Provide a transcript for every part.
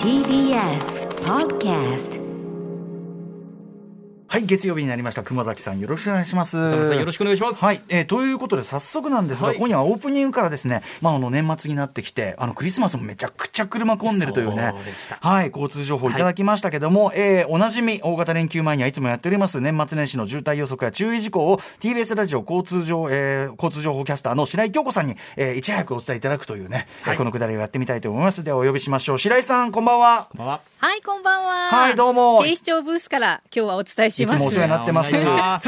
TBS Podcast。はい、月曜日になりました。熊崎さんよろしくお願いします。熊崎さんよろしくお願いします。はい、ということで早速なんですが、はい、今夜はオープニングからですね、年末になってきてクリスマスもめちゃくちゃ車混んでるというね、はい、交通情報いただきましたけども、はい、おなじみ大型連休前にはいつもやっております年末年始の渋滞予測や注意事項を TBS ラジオ交通情報キャスターの白井京子さんに、いち早くお伝えいただくというね、はい、このくだりをやってみたいと思います。ではお呼びしましょう。白井さんこんばんは。こんばんは。はい、こんばんは。はい、どうも。警視庁ブースから今日はお伝えします。いつもお世話になってます。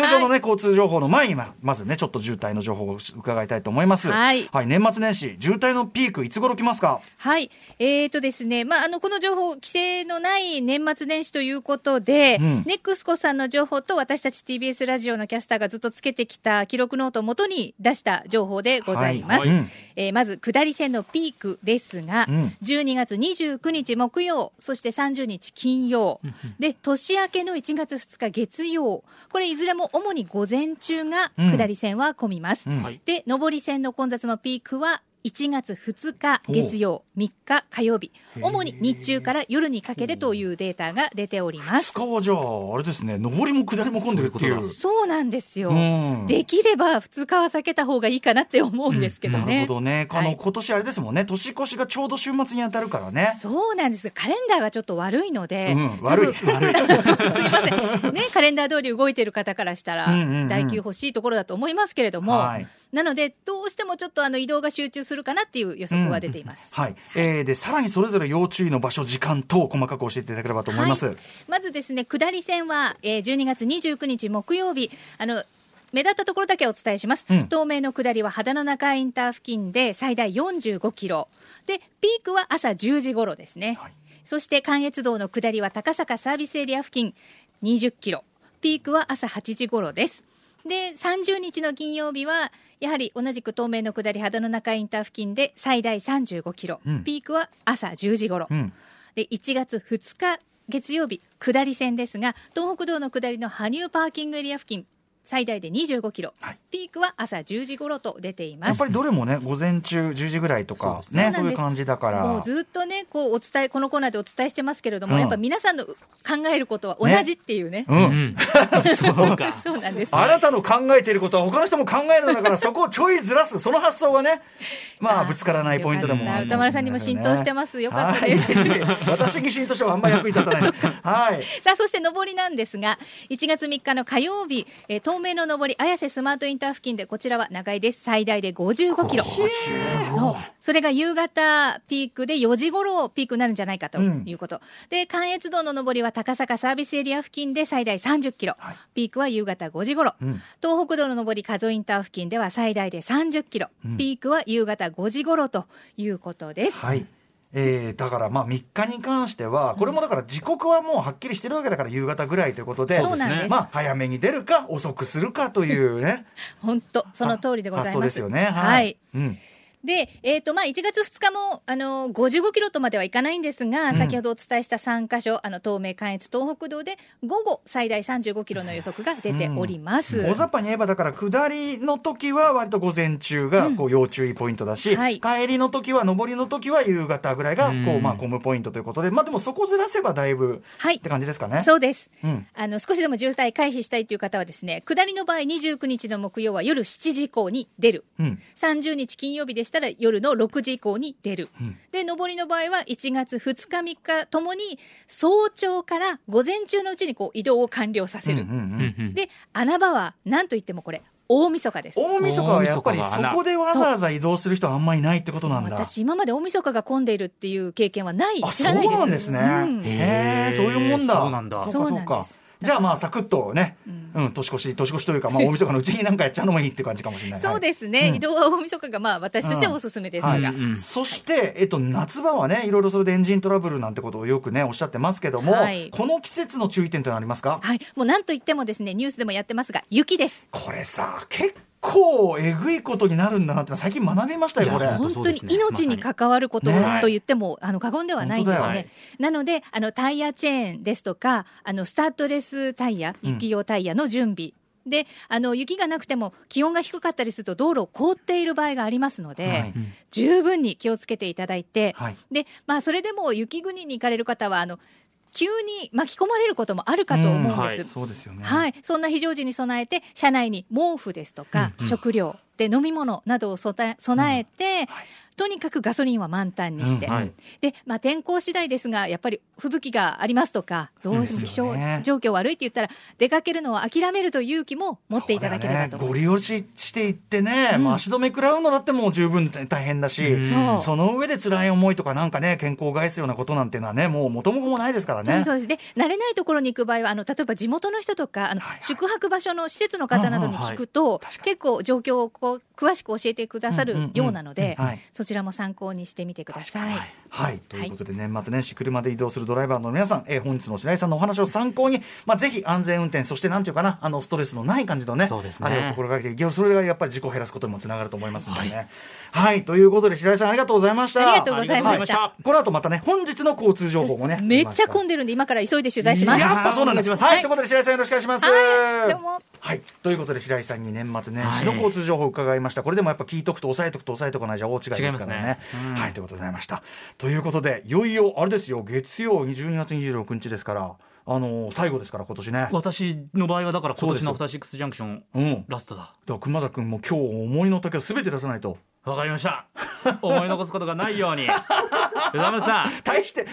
通常のね、はい、交通情報の前にまずねちょっと渋滞の情報を伺いたいと思います。はい。はい、年末年始渋滞のピークいつ頃来ますか。はい。ですね、この情報規制のない年末年始ということで、うん、ネクスコさんの情報と私たち TBS ラジオのキャスターがずっとつけてきた記録ノートを元に出した情報でございます。はいはい、まず下り線のピークですが、うん、12月29日木曜、そして30日金曜、うん、で年明けの1月2日月曜、これいずれも主に午前中が下り線は混みます、うんうん、で上り線の混雑のピークは1月2日月曜、3日火曜日、主に日中から夜にかけてというデータが出ております。2日はじゃああれですね、上りも下りも混んでるっていう。そうなんですよ、うん、できれば2日は避けた方がいいかなって思うんですけどね、うん、なるほどね。今年あれですもんね、年越しがちょうど週末に当たるからね。そうなんです。カレンダーがちょっと悪いので、うん、悪いすいません、ね、カレンダー通り動いてる方からしたら、うんうんうん、代休欲しいところだと思いますけれども、はい、なのでどうしてもちょっと移動が集中するかなっていう予測は出ています、うん、はい。でさらにそれぞれ要注意の場所時間等細かく教えていただければと思います、はい、まずですね下り線は、12月29日木曜日目立ったところだけお伝えします、うん、東名の下りは秦野中インター付近で最大45キロでピークは朝10時頃ですね、はい、そして関越道の下りは高坂サービスエリア付近20キロピークは朝8時頃です。で30日の金曜日はやはり同じく東名の下り秦野中インター付近で最大35キロ、うん、ピークは朝10時頃、うん、で1月2日月曜日下り線ですが東北道の下りの羽生パーキングエリア付近最大で25キロ、はい、ピークは朝10時頃と出ています。やっぱりどれもね午前中10時ぐらいとかね、そういう感じだからもうずっとねこのコーナーでお伝えしてますけれども、うん、やっぱ皆さんの考えることは同じっていうね、うん、そうかそうなんです、ね、あなたの考えていることは他の人も考えるんだからそこをちょいずらすその発想がねぶつからないポイントでもある、ね、歌丸さんにも浸透してます。よかったです私に浸透してはあんまり役に立たないはい。さあそして上りなんですが1月3日の火曜日、東名の上り綾瀬スマートインター付近でこちらは長いです最大で55キロ それが夕方ピークで4時頃ピークになるんじゃないかということ、うん、で関越道の上りは高坂サービスエリア付近で最大30キロ、はい、ピークは夕方5時頃、うん、東北道の上り加須インター付近では最大で30キロ、うん、ピークは夕方5時頃ということです、はい。だから3日に関してはこれもだから時刻はもうはっきりしてるわけだから夕方ぐらいということで、そうなんです、早めに出るか遅くするかというね本当その通りでございます。そうですよね、はい、はい、うん。で1月2日も55キロとまではいかないんですが、うん、先ほどお伝えした3カ所東名関越東北道で午後最大35キロの予測が出ております、うん、大雑把に言えばだから下りの時は割と午前中が要注意ポイントだし、うん、はい、帰りの時は上りの時は夕方ぐらいが混むポイントということで、でもそこずらせばだいぶ、はい、って感じですかね。そうです、うん、少しでも渋滞回避したいという方はですね下りの場合29日の木曜は夜7時以降に出る、うん、30日金曜日でした夜の6時以降に出る、うん、で上りの場合は1月2日3日ともに早朝から午前中のうちに移動を完了させる、うんうんうんうん、で穴場はなんといってもこれ大晦日です。大晦日はやっぱりそこでわざわざ移動する人はあんまりいないってことなんだ。私今まで大晦日が混んでいるっていう経験はない知らないです。そうなんですね、うん、へえそういうもんだ。そうなんだ。そうかそうか。じゃあサクッとね、うん、年越しというか、大晦日のうちに何かやっちゃうのもいいって感じかもしれないそうですね、はい、移動は大晦日が私としてはおすすめですが、うんはいうん、そして、夏場はねいろいろそれでエンジントラブルなんてことをよくねおっしゃってますけども、はい、この季節の注意点というのはありますか。はい、もうなんといってもですねニュースでもやってますが雪です。これさ結構えぐいことになるんだなって最近学びましたよ。これ本当に命に関わることと言っても、過言ではないんですね、はい、なのでタイヤチェーンですとかスタッドレスタイヤ雪用タイヤの準備、うんで雪がなくても気温が低かったりすると道路を凍っている場合がありますので、はい、十分に気をつけていただいて、はいでまあ、それでも雪国に行かれる方は急に巻き込まれることもあるかと思うんです、はい、そうですよね、はい、そんな非常時に備えて車内に毛布ですとか、うん、食料で飲み物などを備えて、うんはいとにかくガソリンは満タンにして、うんはいでまあ、天候次第ですがやっぱり吹雪がありますとかどう気象状況悪いって言ったら出かけるのを諦めるという勇気も持っていただければと思います、ね、ゴリ押ししていってね、うんまあ、足止め食らうのだってもう十分大変だし、うん、その上で辛い思いとかなんかね健康を害すようなことなんてのはねもう元も子もないですからねそうですね慣れないところに行く場合は例えば地元の人とかはいはい、宿泊場所の施設の方などに聞くと、うんうんはい、結構状況を詳しく教えてくださるようなので、うんうんうんはいこちらも参考にしてみてください、はいはい、ということで年末年始車で移動するドライバーの皆さん、本日の白井さんのお話を参考に、まあ、ぜひ安全運転そしてなんていうかなストレスのない感じのね、そうですねあれを心がけてそれがやっぱり事故を減らすことにもつながると思いますのでね、はいはい、ということで白井さんありがとうございました。ありがとうございました、はい、この後またね本日の交通情報もねめっちゃ混んでるんで今から急いで取材します。やっぱそうなんです、はいはい、ということで白井さんよろしくお願いします。はいどうも、はい、ということで白井さんに年末年始の交通情報を伺いました、はい、これでもやっぱ聞いとくと押さえとかないじゃ大違いですからね、うん、はいということでございました。ということでいよいよあれですよ月曜12月26日ですから最後ですから今年ね私の場合はだから今年のアフターシックスジャンクション、うん、ラストだ。だから熊田君も今日思いの丈を全て出さないと。わかりました思い残すことがないように山田さん大して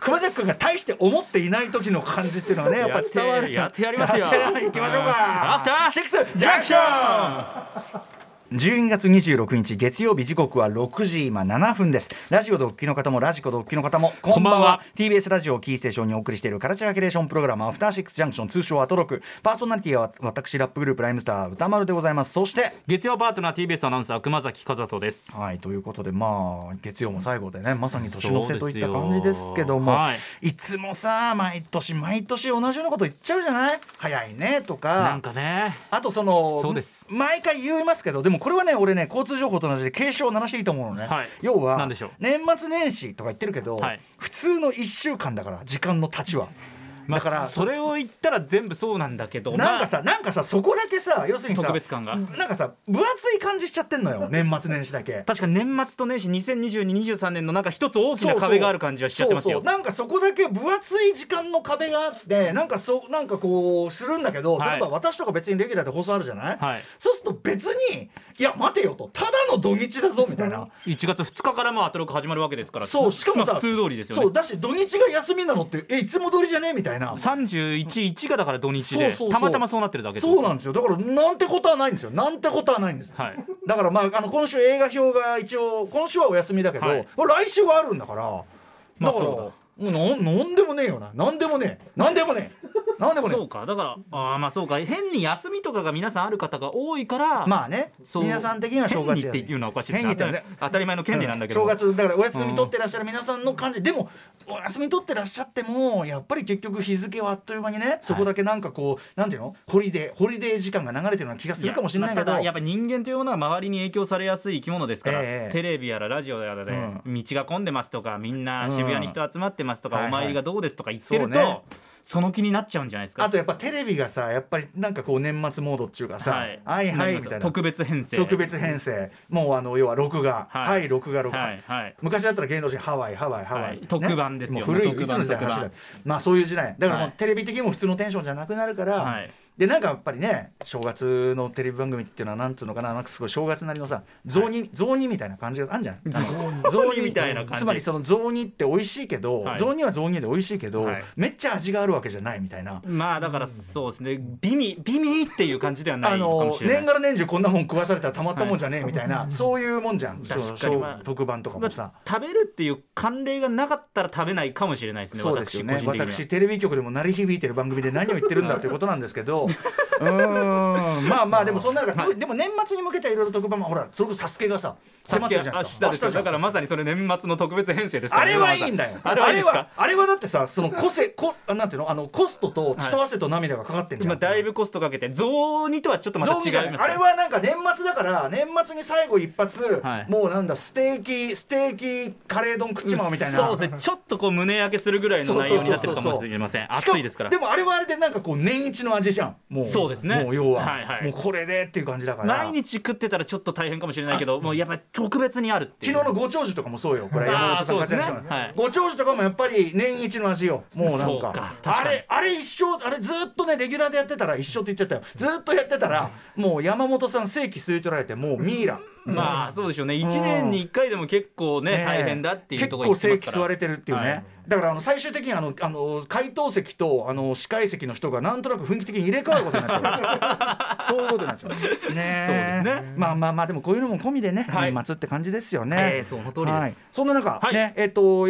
熊崎君が大して思っていない時の感じっていうのはねやっぱ伝わるやってやりますよ。行きましょうかアフターシックスジャンクション12月26日月曜日時刻は6時今7分です。ラジオでお聞きの方もラジコでお聞きの方もこんばんは。 TBS ラジオキーステーションにお送りしているカルチャーキュレーションプログラムアフターシックスジャンクション通称アトロク。パーソナリティは私ラップグループライムスター歌丸でございます。そして月曜パートナー TBS アナウンサー熊崎和人です。はいということでまあ月曜も最後でねまさに年の瀬といった感じですけども、はい、いつもさ毎年同じようなこと言っちゃうじゃない早いねとかなんかねあとそうです毎回言いますけどでもこれはね俺ね交通情報と同じで警鐘を鳴らしていいと思うのね、はい、要は年末年始とか言ってるけど、はい、普通の1週間だから時間の経ちはだから、まあ、それを言ったら全部そうなんだけどなんかさそこだけさ要するにさ特別感がなんかさ分厚い感じしちゃってんのよ年末年始だけ確かに年末と年始 2022-23 年のなんか一つ大きな壁がある感じはしちゃってますよ。そうそうなんかそこだけ分厚い時間の壁があってなんかこうするんだけど、はい、例えば私とか別にレギュラーで放送あるじゃない、はい、そうすると別にいや待てよとただの土日だぞみたいな1月2日からもアトロック始まるわけですからそうしかもさ普通通りですよねそうだし土日が休みなのっていつも通りじゃねみたいな31がだから土日でそうたまたまそうなってるだけですそうなんですよだからなんてことはないんですよなんてことはないんです、はい、だからまあ今週映画表が一応今週はお休みだけど、はい、来週はあるんだからまあそうだなんでもねえよななんでもねえそうかだからあまあそうか変に休みとかが皆さんある方が多いからまあね皆さん的には正月休みっていうのはおかしいですね当たり前の権利なんだけど、うん、正月だからお休み取ってらっしゃる皆さんの感じ、うん、でもお休み取ってらっしゃってもやっぱり結局日付はあっという間にねそこだけなんかこうなんていうのホリデー時間が流れてるような気がするかもしれないけど、まあ、ただやっぱ人間というのは周りに影響されやすい生き物ですから、テレビやらラジオやらで、うん、道が混んでますとかみんな渋谷に人集まってますとか、うん、お参りがどうですとか言ってると、はいはいその気になっちゃうんじゃないですか。あとやっぱテレビがさやっぱりなんかこう年末モードっていうかさ、はい、はいはいみたいな特別編成もう要は録画はい録画録画、はいはい、昔だったら芸能人ハワイ、ね、特番ですよ、ね、もう古いいつの時代の話だまあそういう時代だからもうテレビ的にも普通のテンションじゃなくなるから、はいでなんかやっぱりね正月のテレビ番組っていうのはなんつうのかななんかすごい正月なりのさ雑煮みたいな感じがあるじゃん雑煮みたいな感じつまりその雑煮って美味しいけど、はい、雑煮は雑煮で美味しいけど、はい、めっちゃ味があるわけじゃないみたいなまあだからそうですね微味っていう感じではないのかもしれない年がら年中こんなもん食わされたらたまったもんじゃねえみたいな、はい、そういうもんじゃん確かに、まあ、特番とかもさ、まあ、食べるっていう慣例がなかったら食べないかもしれないですね。そうですよね私テレビ局でも鳴り響いてる番組で何を言ってるんだということなんですけどまあでもそんな中、はい、でも年末に向けていろいろ特番もほらそれこそサスケがさ迫ってるじゃないですか。明日だからまさにそれ年末の特別編成ですから、ね、あれはいいんだよあれはだってさそのなんていうのコストと血と汗と涙がかかってるじゃん、はい、だいぶコストかけて雑煮とはちょっとまた違いますね。あれはなんか年末だから年末に最後一発、はい、もうなんだステーキカレー丼食っちまうみたいなそうですねちょっとこう胸焼けするぐらいの内容になってるかもしれません。暑いですからでもあれはあれでなんかこう年一の味じゃんんもう、そうですね、もう要は、はいはい、もうこれでっていう感じだから、毎日食ってたらちょっと大変かもしれないけど、もうやっぱり特別にあるっていう。昨日のご長寿とかもそうよ、これ山本さん活躍したの、ね、はい、ご長寿とかもやっぱり年一の味よ、もうなん かあれ一生、あれずっとねレギュラーでやってたら、一生って言っちゃったよ、ずっとやってたらもう山本さん正規吸い取られて、もうミイラ、うん、まあそうでしょうね、1年に1回でも結構ね、大変だっていうところに結構正規吸われてるっていうね、はい、だから最終的に回答席と司会席の人がなんとなく雰囲気的に入れ替わることになっちゃうそういうことになっちゃうね。そうですね、まあまあまあ、でもこういうのも込みでね、はい、待つって感じですよね、その通りです、はい、そんな中、はい、ね、や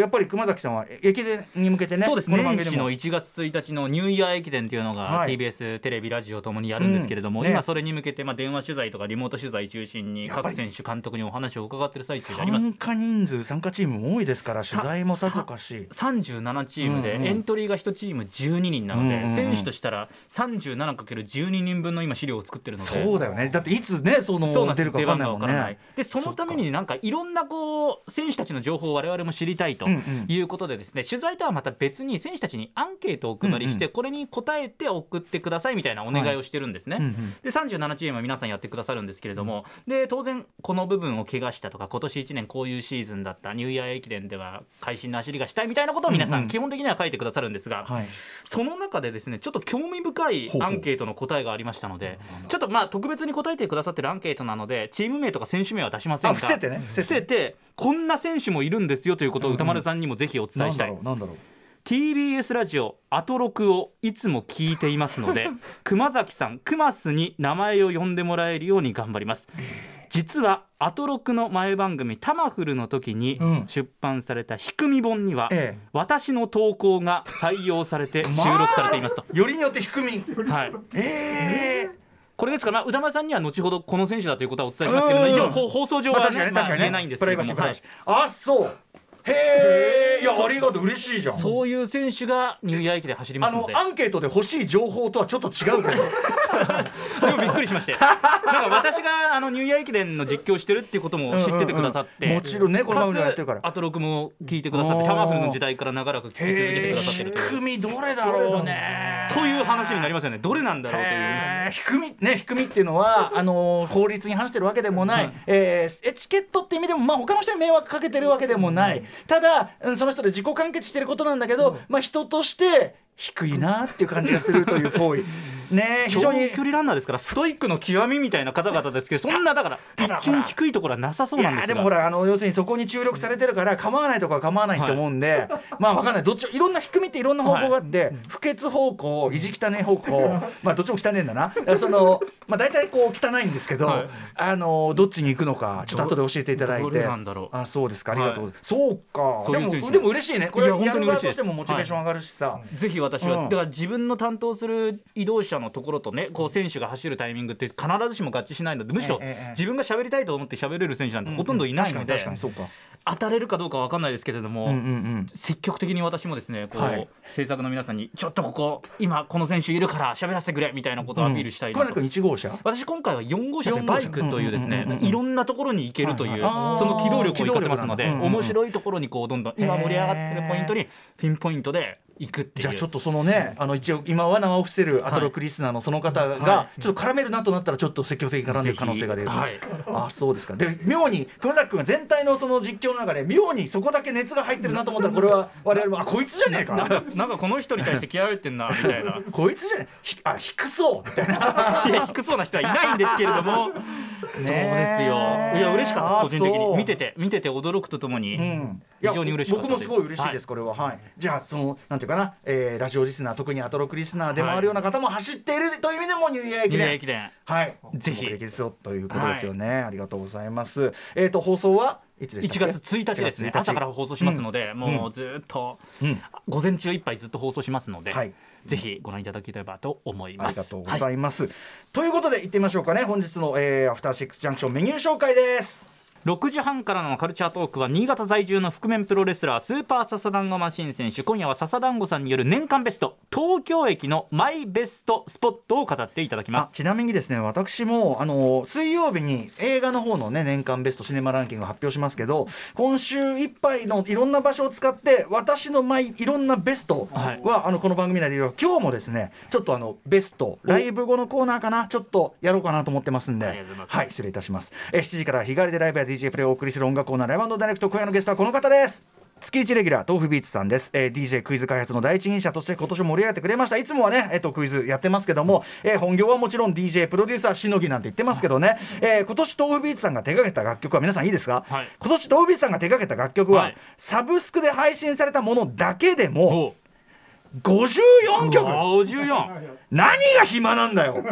っぱり熊崎さんは駅伝に向けてね、そうですね、年始の1月1日のニューイヤー駅伝というのが、はい、TBS テレビラジオともにやるんですけれども、うんね、今それに向けて、まあ、電話取材とかリモート取材中心に各選手監督にお話を伺ってる最中であります。参加人数、参加チームも多いですから、取材もさぞかし37チームで、エントリーが1チーム12人なので、うんうん、選手としたら 37×12 人分の今資料を作ってるので。そうだよね、だっていつね、その出るか分かんないもんね。でそのためになんかいろんなこう選手たちの情報を我々も知りたいということでですね、うんうん、取材とはまた別に選手たちにアンケートをお配りして、うんうん、これに答えて送ってくださいみたいなお願いをしてるんですね、はい、うんうん、で37チームは皆さんやってくださるんですけれども、で当然この部分を怪我したとか、今年1年こういうシーズンだった、ニューイヤー駅伝では会心の走りがしたいみたいなことを皆さん基本的には書いてくださるんですが、うんうん、はい、その中でですね、ちょっと興味深いアンケートの答えがありましたので、ちょっとまあ特別に答えてくださってるアンケートなので、チーム名とか選手名は出しませんが、伏せてね、伏せてこんな選手もいるんですよということを歌丸さんにもぜひお伝えしたい、うんうん、なんだろう、TBS ラジオアトロクをいつも聞いていますので熊崎さん、クマスに名前を呼んでもらえるように頑張ります。実はアトロクの前番組タマフルの時に出版されたひくみ本には、ええ、私の投稿が採用されて収録されていますと、まあ、よりによってひくみ、はい、これですから、歌丸さんには後ほどこの選手だということはお伝えしますけど、ね、一応放送上は、ね、まあ、言えないんですけども、はい、あ、そう、へー、いやありがとう、嬉しいじゃん。そういう選手がニューイヤー駅で走りますので、アンケートで欲しい情報とはちょっと違うけどでもびっくりしまして、なんか私がニューイヤー駅伝の実況してるっていうことも知っててくださって、うんうんうん、もちろんね、この番組やってるから、あと6も聞いてくださって、タマフルの時代から長らく聞き続けてくださってるという、ひくみどれだろうねという話になりますよね。どれなんだろうという、ひくみね、ひくみっていうのは法律に反してるわけでもない、エチケットって意味でも、まあ、他の人に迷惑かけてるわけでもない、うん、ただその人で自己完結してることなんだけど、うん、まあ、人として低いなっていう感じがするという行為ね、非常に長距離ランナーですからストイックの極みみたいな方々ですけど、そんなだから一見低いところはなさそうなんですが、でもほら要するにそこに注力されてるから構わないとかは構わないと思うんで、はい、まあ分かんない、どっち、いろんな低みっていろんな方向があって、はい、不潔方向、意地汚い方向まあどっちも汚いんだな、だからまあ、大体こう汚いんですけど、はい、どっちに行くのかちょっと後で教えていただいて、どれなんだろう、あ、そうですか、ありがとうございます、はい、そうか、そういう選手でも、嬉しいね、これはやる側としてもモチベーション上がるしさ、はい、ぜひ私は、うん、だから自分の担当する移動者のところとね、こう選手が走るタイミングって必ずしも合致しないので、むしろ自分が喋りたいと思って喋れる選手なんてほとんどいないので、当たれるかどうか分かんないですけれども、うんうんうん、積極的に私もですね、こう、はい、制作の皆さんにちょっとここ今この選手いるから喋らせてくれみたいなことをアピールしたいなと、うん、1号車、私今回は4号車でバイクというですね、いろんなところに行けるという、はいはい、その機動力を生かせますので、面白いところにこうどんどん今盛り上がってるポイントにピンポイントで行くっていう。じゃあちょっとそのね、一応今は名を伏せるアトロクリスナーのその方がちょっと絡めるなとなったら、ちょっと積極的に絡んでいく可能性が出る、はい、あ、そうですか。で妙に熊崎君が全体のその実況の中で妙にそこだけ熱が入ってるなと思ったら、これは我々もあ、こいつじゃねえかなんかこの人に対して気合入ってんなみたいなこいつじゃねえ、あ、低そうみたいないや低そうな人はいないんですけれどもそうですよ、いや嬉しかったです、個人的に見てて驚くとともに、うん、非常に嬉しかったです。僕もすごい嬉しいです、はい、これは、はい、じゃあそのなんていうかな、ラジオリスナー、特にアトロクリスナーでもあるような方も走っているという意味でもニューイヤー駅伝、はい、ぜひできそうということですよね、はい、ありがとうございます。放送はいつでしたっけ？1月1日ですね、朝から放送しますので、うん、もうずっと、うん、午前中いっぱいずっと放送しますので、はい、ぜひご覧いただければと思います。ありがとうございます、はい、ということで行ってみましょうかね。本日の、アフターシックスジャンクションメニュー紹介です。6時半からのカルチャートークは新潟在住の覆面プロレスラースーパー笹団子マシン選手、今夜は笹団子さんによる年間ベスト東京駅のマイベストスポットを語っていただきます。ちなみにですね、私も水曜日に映画の方の、ね、年間ベストシネマランキングを発表しますけど、今週いっぱいのいろんな場所を使って私のいろんなベストは、はい、この番組内で今日もですねちょっとベストライブ後のコーナーかなちょっとやろうかなと思ってますんで、はい、失礼いたします。7時から日替わりでライブや DJ プレイをお送りする音楽コーナーライブ&ダイレクト、今夜のゲストはこの方です。月1レギュラー豆腐ビーツさんです、DJ クイズ開発の第一人者として今年盛り上げてくれました。いつもはね、クイズやってますけども、本業はもちろん DJ プロデューサーしのぎなんて言ってますけどね、今年豆腐ビーツさんが手掛けた楽曲は皆さんいいですか、はい、今年豆腐ビーツさんが手掛けた楽曲は、はい、サブスクで配信されたものだけでも54曲。54 何が暇なんだよ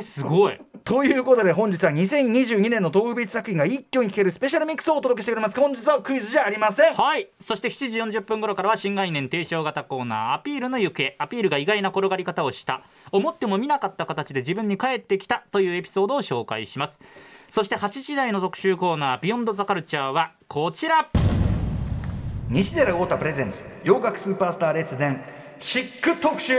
すごい。ということで本日は2022年の東北ビーチ作品が一挙に聴けるスペシャルミックスをお届けしてくれます。本日はクイズじゃありません。はい。そして7時40分頃からは新概念提唱型コーナーアピールの行方。アピールが意外な転がり方をした、思っても見なかった形で自分に返ってきたというエピソードを紹介します。そして8時台の特集コーナービヨンドザカルチャーはこちら、西寺豪太プレゼンツ洋楽スーパースター列伝シック特集。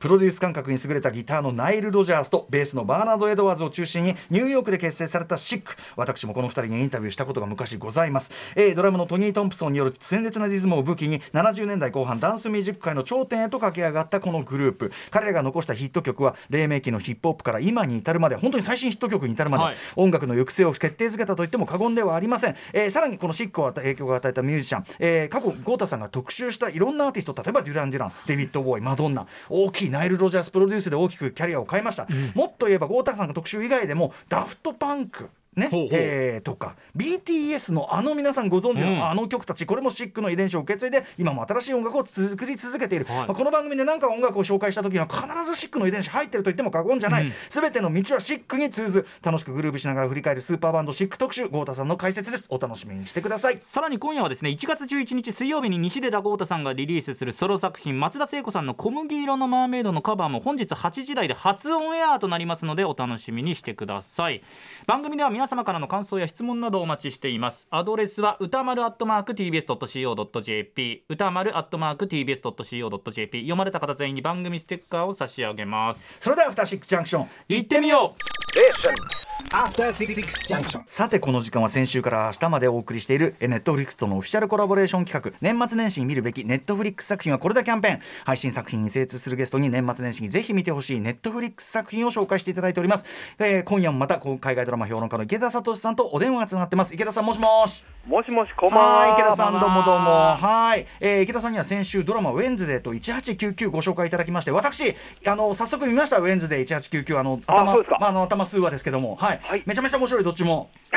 プロデュース感覚に優れたギターのナイル・ロジャースとベースのバーナード・エドワーズを中心にニューヨークで結成されたシック。私もこの2人にインタビューしたことが昔ございます、ドラムのトニー・トンプソンによる鮮烈なリズムを武器に70年代後半ダンスミュージック界の頂点へと駆け上がったこのグループ。彼らが残したヒット曲は黎明期のヒップホップから今に至るまで、本当に最新ヒット曲に至るまで、はい、音楽の行く末を決定づけたといっても過言ではありません、さらにこのシックを影響が与えたミュージシャン、過去ゴータさんが特集したいろんなアーティスト、例えばデュラン・デュラン、デビッド・ボーイ、マドンナ、大きいナイル・ロジャースプロデュースで大きくキャリアを変えました、うん、もっと言えば豪太さんの特集以外でもダフトパンクね、ほうほうとか BTS の皆さんご存知の、うん、曲たち、これもシックの遺伝子を受け継いで今も新しい音楽を作り続けている、はい、この番組で何か音楽を紹介した時には必ずシックの遺伝子入ってると言っても過言じゃない、うん、全ての道はシックに通ず。楽しくグルーブしながら振り返るスーパーバンドシック特集、豪太さんの解説です。お楽しみにしてください。さらに今夜はですね、1月11日水曜日に西出田豪太さんがリリースするソロ作品、松田聖子さんの小麦色のマーメイドのカバーも本日8時台で初オンエアとなりますのでお楽しみにしてください。番組では皆様からの感想や質問などお待ちしています。アドレスは歌丸 @tbs.co.jp、 歌丸 @tbs.co.jp、 読まれた方全員に番組ステッカーを差し上げます。それではアフターシックスジャンクション行ってみよう。アフターシックスジャンクション、さてこの時間は先週から明日までお送りしている Netflix とのオフィシャルコラボレーション企画、年末年始に見るべき Netflix 作品はこれだキャンペーン。配信作品に精通するゲストに年末年始にぜひ見てほしい Netflix 作品を紹介していただいております、今夜もまた海外ドラマ評論家の池田聡さんとお電話がつながってます。池田さん、もしもし。もしもし、こんばんは。池田さん、どうもどうも。はい、池田さんには先週ドラマウェンズデーと1899ご紹介いただきまして、私早速見ました。ウェンズデー1899、頭数話ですけども、はいはい、めちゃめちゃ面白い、どっちもウ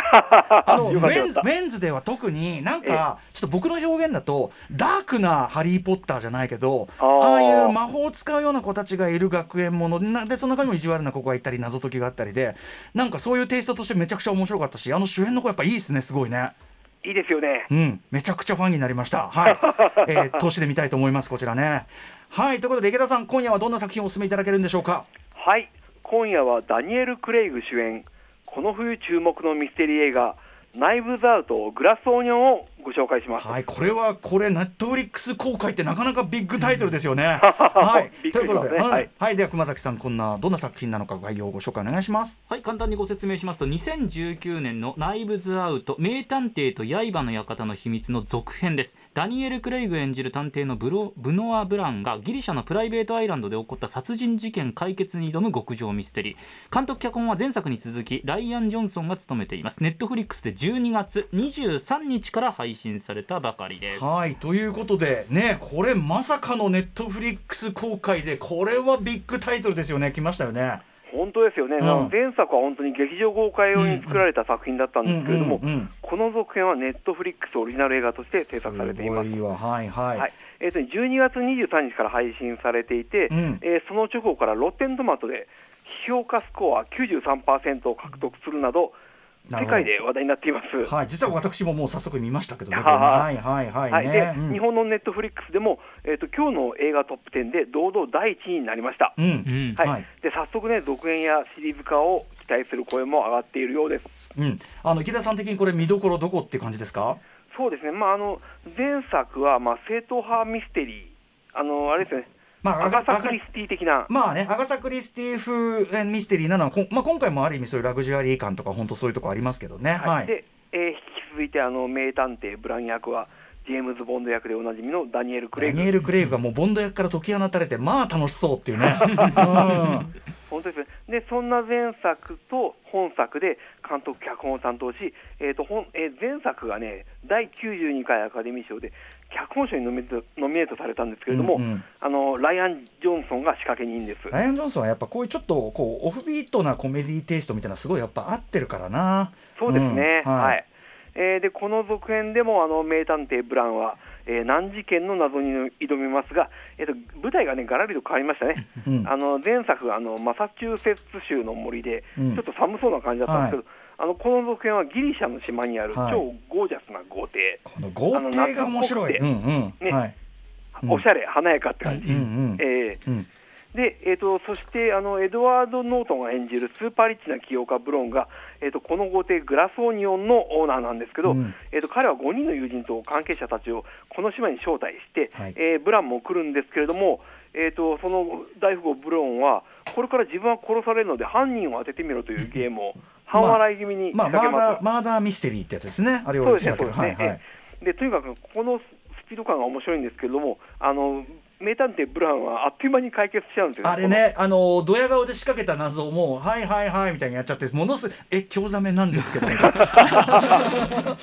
ェンズデーは特になんかちょっと僕の表現だとダークなハリーポッターじゃないけど、ああいう魔法を使うような子たちがいる学園もので、その中にも意地悪な子がいたり謎解きがあったりで、なんかそういうテイストとしてめちゃくちゃ面白かったし、主演の子やっぱいいですね、すごいね。いいですよね、うん、めちゃくちゃファンになりました、はい。年で見たいと思います、こちらね。はい、ということで池田さん、今夜はどんな作品をお勧めいただけるんでしょうか。はい、今夜はダニエル・クレイグ主演、この冬注目のミステリー映画ナイブズアウトグラスオニオンをご紹介します、はい、これネットフリックス公開ってなかなかビッグタイトルですよね、はい、ということで、はいはい、では熊崎さん、どんな作品なのか概要をご紹介お願いします。はい、簡単にご説明しますと、2019年のナイブズアウト名探偵と刃の館の秘密の続編です。ダニエル・クレイグ演じる探偵のブノア・ブランがギリシャのプライベートアイランドで起こった殺人事件解決に挑む極上ミステリー。監督脚本は前作に続きライアン・ジョンソンが務めています。ネットフリックスで12月23日から配信されたばかりです。はい、ということでね、これまさかのネットフリックス公開で、これはビッグタイトルですよね。来ましたよね。本当ですよね、うん、前作は本当に劇場公開用に作られた作品だったんですけれども、この続編はネットフリックスオリジナル映画として制作されています。すごいわ、はいはい、はい。12月23日から配信されていて、うん、その直後からロッテントマトで評価スコア 93% を獲得するなど世界で話題になっています。はい、実は私ももう早速見ましたけどね。はいはいはいね、うん、日本のNetflixでも、今日の映画トップ10で堂々第1位になりました。うんうんはいはい、で早速ね続編やシリーズ化を期待する声も上がっているようです。うん、池田さん的にこれ見どころどこって感じですか？そうですね、まあ、前作は、まあ、正統派ミステリーあれですね、まあ、アガサクリスティ的な、まあね、アガサクリスティ風ミステリーなのは、まあ、今回もある意味そういうラグジュアリー感とか本当そういうとこありますけどね。はいはいで引き続いて名探偵ブラン役はジェームズ・ボンド役でおなじみのダニエル・クレイグ。ダニエル・クレイグがもうボンド役から解き放たれて、まあ楽しそうっていうね。うん、本当ですね。でそんな前作と本作で監督脚本を担当し、前作がね第92回アカデミー賞で脚本賞にノミネートされたんですけれども、うんうん、ライアン・ジョンソンが仕掛け人です。ライアン・ジョンソンはやっぱこういうちょっとこうオフビートなコメディテイストみたいなすごいやっぱ合ってるからな。そうですね、うん、はい、はいでこの続編でも名探偵ブランは、難事件の謎に挑みますが、舞台がねガラリと変わりましたね。うん、前作はマサチューセッツ州の森で、うん、ちょっと寒そうな感じだったんですけど、はい、この続編はギリシャの島にある超ゴージャスな豪邸、はい、この豪邸が面白い、うんうんねはいうん、おしゃれ華やかって感じ、うんうんうんでそしてエドワード・ノートンが演じるスーパーリッチな起業家ブロンが、この豪邸グラスオニオンのオーナーなんですけど、うん彼は5人の友人と関係者たちをこの島に招待して、はいブランも来るんですけれども、その大富豪ブロンはこれから自分は殺されるので犯人を当ててみろというゲームを半笑い気味に仕掛けます。マーダーミステリーってやつですね。あれを仕掛ける。そうですね、はいはいでとにかくこのスピード感が面白いんですけれども名探偵ブランはあっという間に解決しちゃうんですよ。あれねドヤ顔で仕掛けた謎をもうはいはいはいみたいにやっちゃってものすごい興ざめなんですけど、ねはい、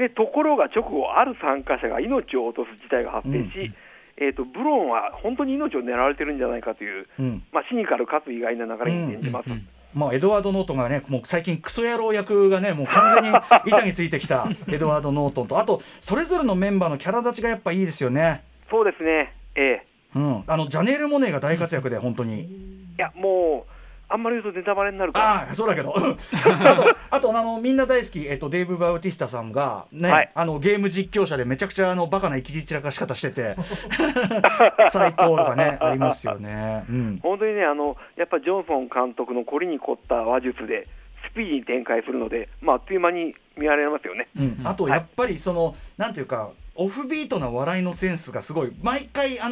でところが直後ある参加者が命を落とす事態が発生し、うんブロンは本当に命を狙われてるんじゃないかという、うんまあ、シニカルかつ意外な流れに転じます。うんうんうんまあ、エドワード・ノートンがねもう最近クソ野郎役がねもう完全に板についてきたエドワード・ノートンとあとそれぞれのメンバーのキャラ立ちがやっぱいいですよね。そうですね、うん、ジャネール・モネが大活躍で本当にいやもうあんまり言うとネタバレになるからあそうだけどあとみんな大好き、デイブ・バウティスタさんが、ねはい、ゲーム実況者でめちゃくちゃバカな生き散らかし方してて最高とかねありますよね、うん、本当にねやっぱジョンソン監督の凝りに凝った話術でスピーディーに展開するので、まあっという間に見られますよね、うん、あとやっぱりその、はい、なんていうかオフビートな笑いのセンスがすごい。毎回ちょっ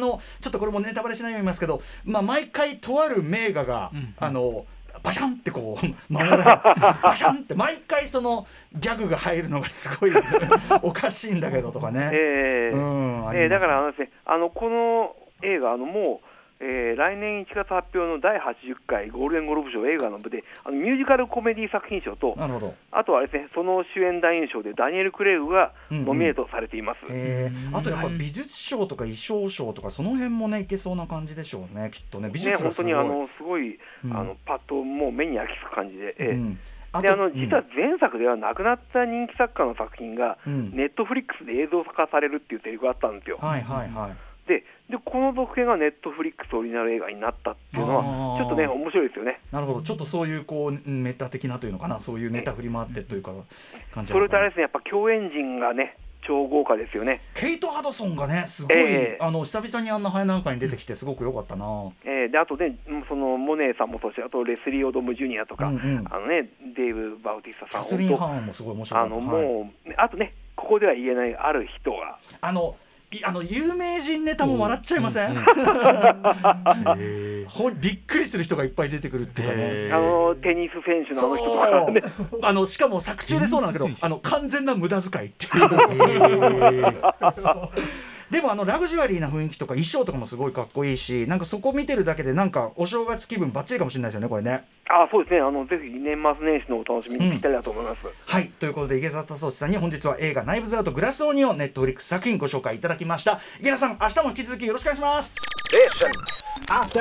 とこれもネタバレしないように言いますけど、まあ、毎回とある名画が、うんうん、バシャンってこう守られるバシャンって毎回そのギャグが入るのがすごいおかしいんだけどとかね、うんだからこの映画もう、来年1月発表の第80回ゴールデングローブ賞映画の部でミュージカルコメディ作品賞とあとはですねその主演男優賞でダニエル・クレイグがノミネートされています、うんうんあとやっぱ美術賞とか衣装賞とかその辺もねいけそうな感じでしょうねきっとね美術がすごい、ね、本当にすごいパッともう目に焼きつく感じで、うんで実は前作では亡くなった人気作家の作品がネットフリックスで映像化されるっていうセリフがあったんですよ、うん、はいはいはいでこの続編がネットフリックスオリジナル映画になったっていうのはちょっとね面白いですよね。なるほどちょっとそういうこうメタ的なというのかなそういうネタ振り回ってというか感じなのかな。それとあれですねやっぱ共演陣がね超豪華ですよね。ケイト・ハドソンがねすごい、久々にあんな早なんかに出てきてすごく良かったな、であとねそのモネさんもそうしてあとレスリー・オドム・ジュニアとか、うんうんね、デイブ・バウティスタさんキャスリン・ハーンもすごい面白かったもう、はい、あとねここでは言えないある人が有名人ネタも笑っちゃいません、うんうん、びっくりする人がいっぱい出てくるっていうかねテニス選手の人とか、ね、しかも作中でそうなんだけど完全な無駄遣いっていうでもラグジュアリーな雰囲気とか衣装とかもすごいかっこいいしなんかそこ見てるだけでなんかお正月気分バッチリかもしれないですよねこれね。あそうですねぜひ年末年始のお楽しみにぴったりだと思います、うん、はいということで池澤壮志さんに本日は映画ナイブズアウトグラスオニオンネットフリックス作品ご紹介いただきました。池田さん明日も引き続きよろしくお願いします。